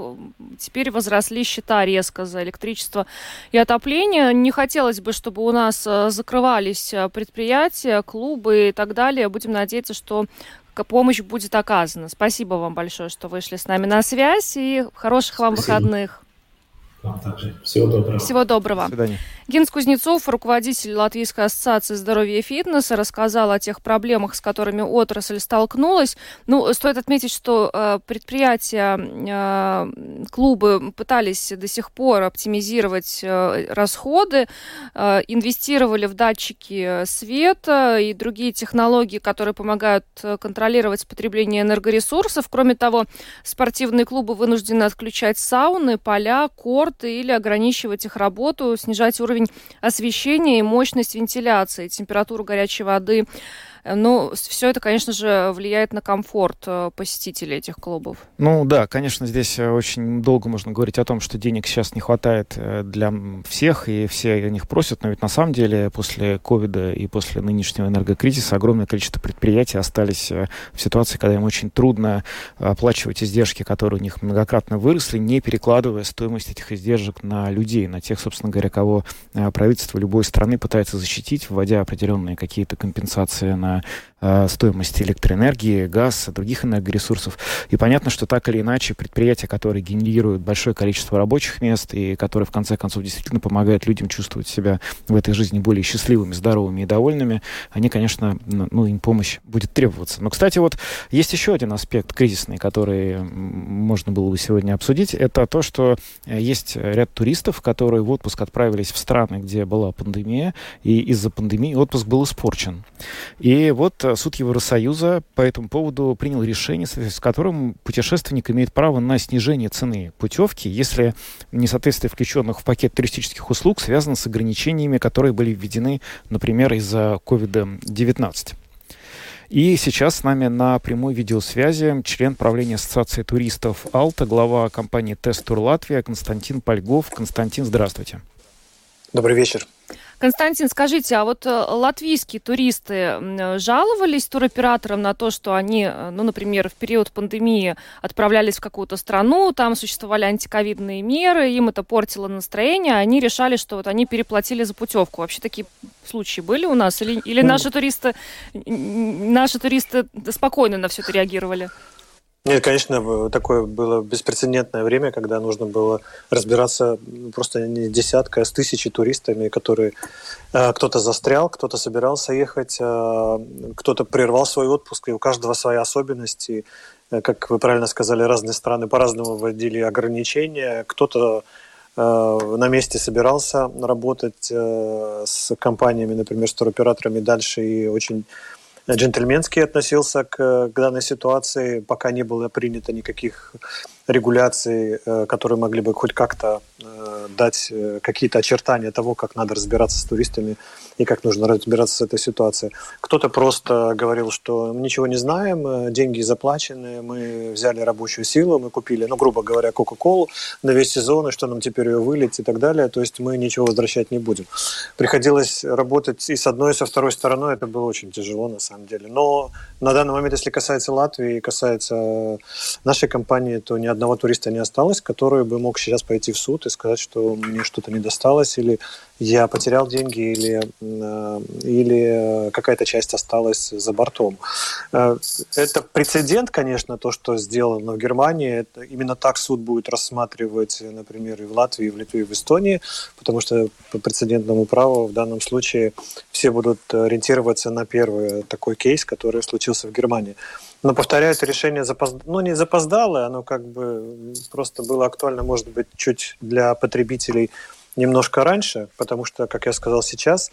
теперь возросли счета резко за электричество и отопление. Не хотелось бы, чтобы у нас закрывались предприятия, клубы и так далее. Будем надеяться, что помощь будет оказана. Спасибо вам большое, что вышли с нами на связь, и хороших вам Спасибо. Выходных. Вам также. Всего доброго. Всего доброго. До свидания. Гинтс Кузнецов, руководитель Латвийской ассоциации здоровья и фитнеса, рассказал о тех проблемах, с которыми отрасль столкнулась. Ну, стоит отметить, что э, предприятия, э, клубы пытались до сих пор оптимизировать э, расходы, э, инвестировали в датчики света и другие технологии, которые помогают контролировать потребление энергоресурсов. Кроме того, спортивные клубы вынуждены отключать сауны, поля, корт, или ограничивать их работу, снижать уровень освещения и мощность вентиляции, температуру горячей воды Ну, все это, конечно же, влияет на комфорт посетителей этих клубов. Ну да, конечно, здесь очень долго можно говорить о том, что денег сейчас не хватает для всех, и все о них просят, но ведь на самом деле после ковида и после нынешнего энергокризиса огромное количество предприятий остались в ситуации, когда им очень трудно оплачивать издержки, которые у них многократно выросли, не перекладывая стоимость этих издержек на людей, на тех, собственно говоря, кого правительство любой страны пытается защитить, вводя определенные какие-то компенсации на э, стоимость электроэнергии, газ, других энергоресурсов. И понятно, что так или иначе предприятия, которые генерируют большое количество рабочих мест и которые, в конце концов, действительно помогают людям чувствовать себя в этой жизни более счастливыми, здоровыми и довольными, они, конечно, ну, им помощь будет требоваться. Но, кстати, вот есть еще один аспект кризисный, который можно было бы сегодня обсудить. Это то, что есть ряд туристов, которые в отпуск отправились в страны, где была пандемия, и из-за пандемии отпуск был испорчен. И вот суд Евросоюза по этому поводу принял решение, с которым путешественник имеет право на снижение цены путевки, если несоответствие включенных в пакет туристических услуг связано с ограничениями, которые были введены, например, из-за ковид девятнадцать. И сейчас с нами на прямой видеосвязи член правления Ассоциации туристов «Алта», глава компании «Тестур Латвия» Константин Пальгов. Константин, здравствуйте. Добрый вечер. Константин, скажите, а вот латвийские туристы жаловались туроператорам на то, что они, ну, например, в период пандемии отправлялись в какую-то страну, там существовали антиковидные меры, им это портило настроение, они решали, что вот они переплатили за путевку. Вообще такие случаи были у нас? Или, или наши туристы, наши туристы спокойно на все это реагировали? Нет, конечно, такое было беспрецедентное время, когда нужно было разбираться просто не десятка, а с тысячи туристами, которые кто-то застрял, кто-то собирался ехать, кто-то прервал свой отпуск, и у каждого свои особенности. Как вы правильно сказали, разные страны по-разному вводили ограничения. Кто-то на месте собирался работать с компаниями, например, с туроператорами дальше, и очень джентльменски относился к, к данной ситуации, пока не было принято никаких регуляций, которые могли бы хоть как-то э, дать какие-то очертания того, как надо разбираться с туристами и как нужно разбираться с этой ситуацией. Кто-то просто говорил, что мы ничего не знаем, деньги заплачены, мы взяли рабочую силу, мы купили, ну, грубо говоря, Кока-Колу на весь сезон, и что нам теперь ее вылить и так далее, то есть мы ничего возвращать не будем. Приходилось работать и с одной, и со второй стороной, это было очень тяжело, на самом деле. деле. Но на данный момент, если касается Латвии, касается нашей компании, то ни одного туриста не осталось, который бы мог сейчас пойти в суд и сказать, что мне что-то не досталось, или я потерял деньги, или, или какая-то часть осталась за бортом. Это прецедент, конечно, то, что сделано в Германии. Это, именно так суд будет рассматривать, например, и в Латвии, и в Литве, и в Эстонии, потому что по прецедентному праву в данном случае все будут ориентироваться на первое такой кейс, который случился в Германии. Но, повторяю, это решение запозд... ну, не запоздало, оно как бы просто было актуально, может быть, чуть для потребителей немножко раньше, потому что, как я сказал, сейчас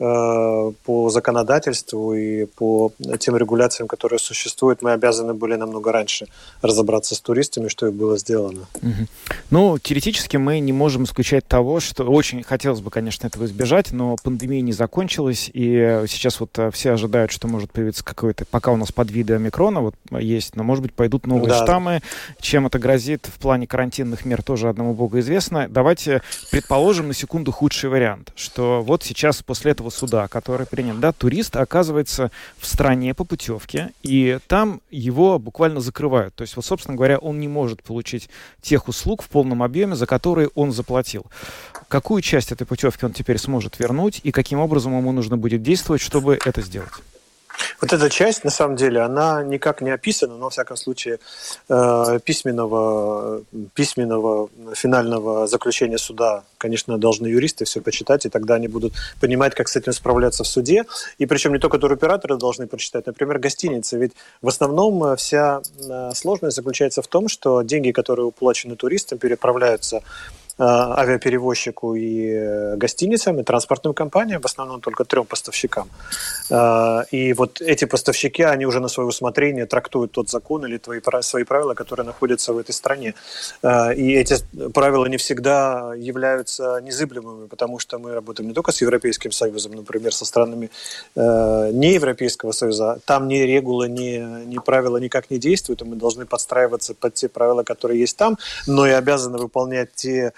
э, по законодательству и по тем регуляциям, которые существуют, мы обязаны были намного раньше разобраться с туристами, что и было сделано. Mm-hmm. Ну, теоретически мы не можем исключать того, что очень хотелось бы, конечно, этого избежать, но пандемия не закончилась, и сейчас вот все ожидают, что может появиться какой-то, пока у нас подвиды омикрона вот есть, но, может быть, пойдут новые да. штаммы. Чем это грозит в плане карантинных мер, тоже одному богу известно. Давайте предположим, Положим на секунду худший вариант, что вот сейчас после этого суда, который принят, да, турист оказывается в стране по путевке, и там его буквально закрывают. То есть, вот, собственно говоря, он не может получить тех услуг в полном объеме, за которые он заплатил. Какую часть этой путевки он теперь сможет вернуть, и каким образом ему нужно будет действовать, чтобы это сделать? Вот эта часть, на самом деле, она никак не описана, но, во всяком случае, письменного, письменного финального заключения суда, конечно, должны юристы все почитать, и тогда они будут понимать, как с этим справляться в суде. И причем не только туроператоры должны прочитать, например, гостиницы. Ведь в основном вся сложность заключается в том, что деньги, которые уплачены туристам, переправляются авиаперевозчику и гостиницам, и транспортным компаниям, в основном только трем поставщикам. И вот эти поставщики, они уже на свое усмотрение трактуют тот закон или твои, свои правила, которые находятся в этой стране. И эти правила не всегда являются незыблемыми, потому что мы работаем не только с Европейским Союзом, например, со странами не Европейского Союза. Там ни регулы, ни, ни правила никак не действуют, и мы должны подстраиваться под те правила, которые есть там, но и обязаны выполнять те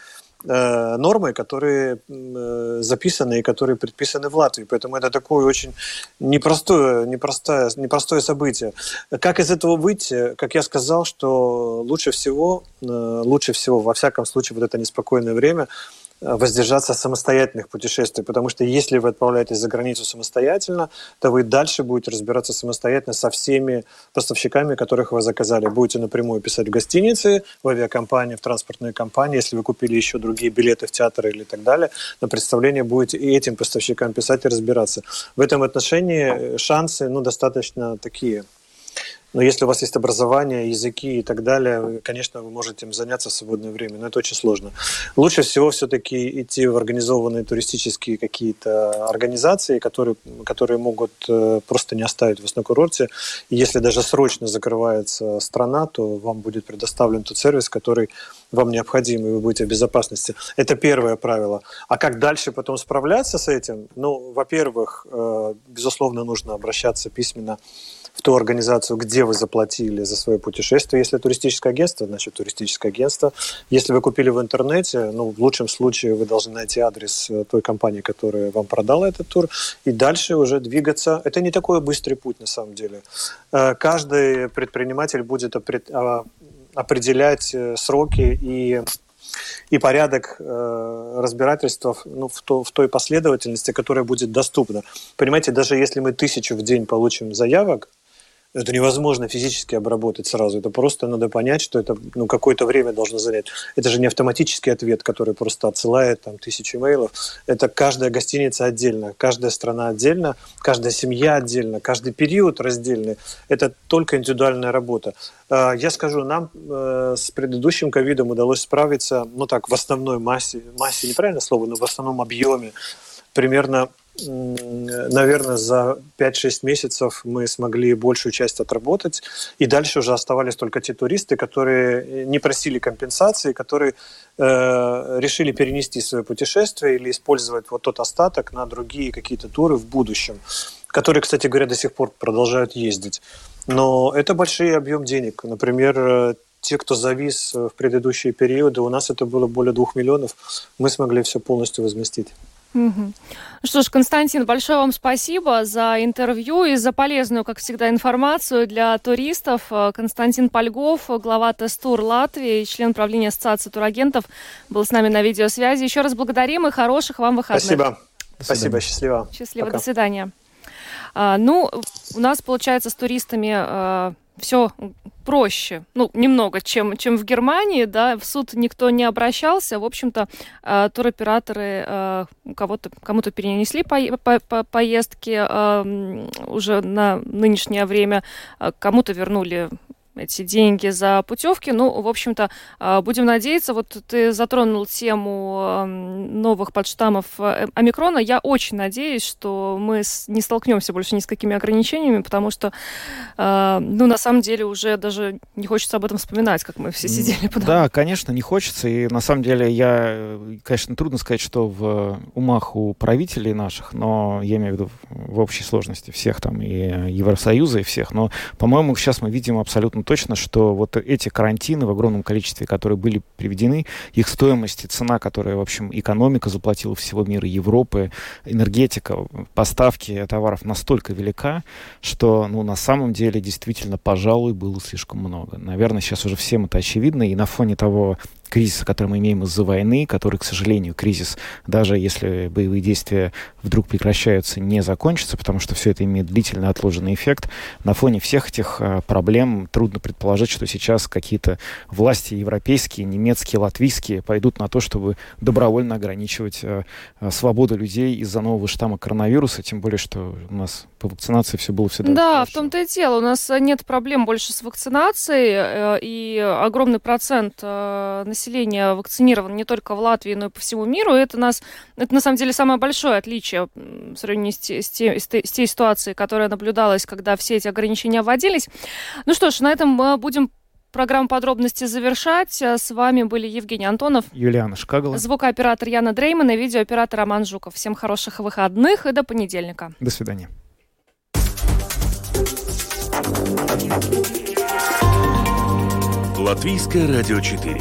нормы, которые записаны и которые предписаны в Латвии. Поэтому это такое очень непростое, непростое, непростое событие. Как из этого выйти? Как я сказал, что лучше всего, лучше всего, во всяком случае, вот это неспокойное время воздержаться от самостоятельных путешествий, потому что если вы отправляетесь за границу самостоятельно, то вы дальше будете разбираться самостоятельно со всеми поставщиками, которых вы заказали. Будете напрямую писать в гостиницы, в авиакомпании, в транспортные компании. Если вы купили еще другие билеты в театры или так далее, на представление будете и этим поставщикам писать и разбираться. В этом отношении шансы, ну, достаточно такие. Но если у вас есть образование, языки и так далее, конечно, вы можете им заняться в свободное время, но это очень сложно. Лучше всего все-таки идти в организованные туристические какие-то организации, которые, которые могут просто не оставить вас на курорте. И если даже срочно закрывается страна, то вам будет предоставлен тот сервис, который вам необходим, и вы будете в безопасности. Это первое правило. А как дальше потом справляться с этим? Ну, во-первых, безусловно, нужно обращаться письменно в ту организацию, где вы заплатили за свое путешествие. Если туристическое агентство, значит туристическое агентство. Если вы купили в интернете, ну, в лучшем случае вы должны найти адрес той компании, которая вам продала этот тур, и дальше уже двигаться. Это не такой быстрый путь, на самом деле. Каждый предприниматель будет определять сроки и... и порядок э, разбирательства, ну, в, то, в той последовательности, которая будет доступна. Понимаете, даже если мы тысячу в день получим заявок, это невозможно физически обработать сразу. Это просто надо понять, что это, ну, какое-то время должно занять. Это же не автоматический ответ, который просто отсылает там, тысячи имейлов. Это каждая гостиница отдельно, каждая страна отдельно, каждая семья отдельно, каждый период раздельный. Это только индивидуальная работа. Я скажу, нам с предыдущим ковидом удалось справиться, ну так, в основной массе, массе неправильное слово, но в основном объеме, примерно... Наверное, за пять-шесть месяцев мы смогли большую часть отработать, и дальше уже оставались только те туристы, которые не просили компенсации, которые э, решили перенести свое путешествие или использовать вот тот остаток на другие какие-то туры в будущем, которые, кстати говоря, до сих пор продолжают ездить. Но это большой объем денег. Например, те, кто завис в предыдущие периоды, у нас это было более двух миллионов, мы смогли все полностью возместить. Угу. Что ж, Константин, большое вам спасибо за интервью и за полезную, как всегда, информацию для туристов. Константин Пальгов, глава Тестур Латвии, член правления Ассоциации турагентов, был с нами на видеосвязи. Еще раз благодарим и хороших вам выходных. Спасибо. Спасибо, счастливо. Счастливо, пока. До свидания. А, ну, у нас, получается, с туристами... А... Все проще, ну, немного, чем, чем в Германии, да, в суд никто не обращался, в общем-то, э, туроператоры э, кого-то, кому-то перенесли по, по, по поездки э, уже на нынешнее время, э, кому-то вернули эти деньги за путевки. Ну, в общем-то, будем надеяться. Вот ты затронул тему новых подштаммов омикрона. Я очень надеюсь, что мы не столкнемся больше ни с какими ограничениями, потому что, ну, на самом деле, уже даже не хочется об этом вспоминать, как мы все сидели. Потом. Да, конечно, не хочется. И, на самом деле, я, конечно, трудно сказать, что в умах у правителей наших, но я имею в виду в общей сложности всех там, и Евросоюза, и всех. Но, по-моему, сейчас мы видим абсолютно точно, что вот эти карантины в огромном количестве, которые были приведены, их стоимость и цена, которая, в общем, экономика заплатила всего мира, Европы, энергетика, поставки товаров настолько велика, что, ну, на самом деле, действительно, пожалуй, было слишком много. Наверное, сейчас уже всем это очевидно, и на фоне того кризиса, который мы имеем из-за войны, который, к сожалению, кризис, даже если боевые действия вдруг прекращаются, не закончится, потому что все это имеет длительно отложенный эффект. На фоне всех этих проблем трудно предположить, что сейчас какие-то власти европейские, немецкие, латвийские пойдут на то, чтобы добровольно ограничивать свободу людей из-за нового штамма коронавируса, тем более, что у нас по вакцинации все было всегда... Да, хорошо. В том-то и дело. У нас нет проблем больше с вакцинацией, и огромный процент населения населения вакцинировано не только в Латвии, но и по всему миру. И это, нас, это на самом деле самое большое отличие в сравнении с, те, с, те, с, те, с той ситуацией, которая наблюдалась, когда все эти ограничения вводились. Ну что ж, на этом мы будем программу «Подробности» завершать. С вами были Евгений Антонов, Елена Шкагала, звукооператор Яна Дрейман и видеооператор Роман Жуков. Всем хороших выходных и до понедельника. До свидания. Латвийское радио четыре.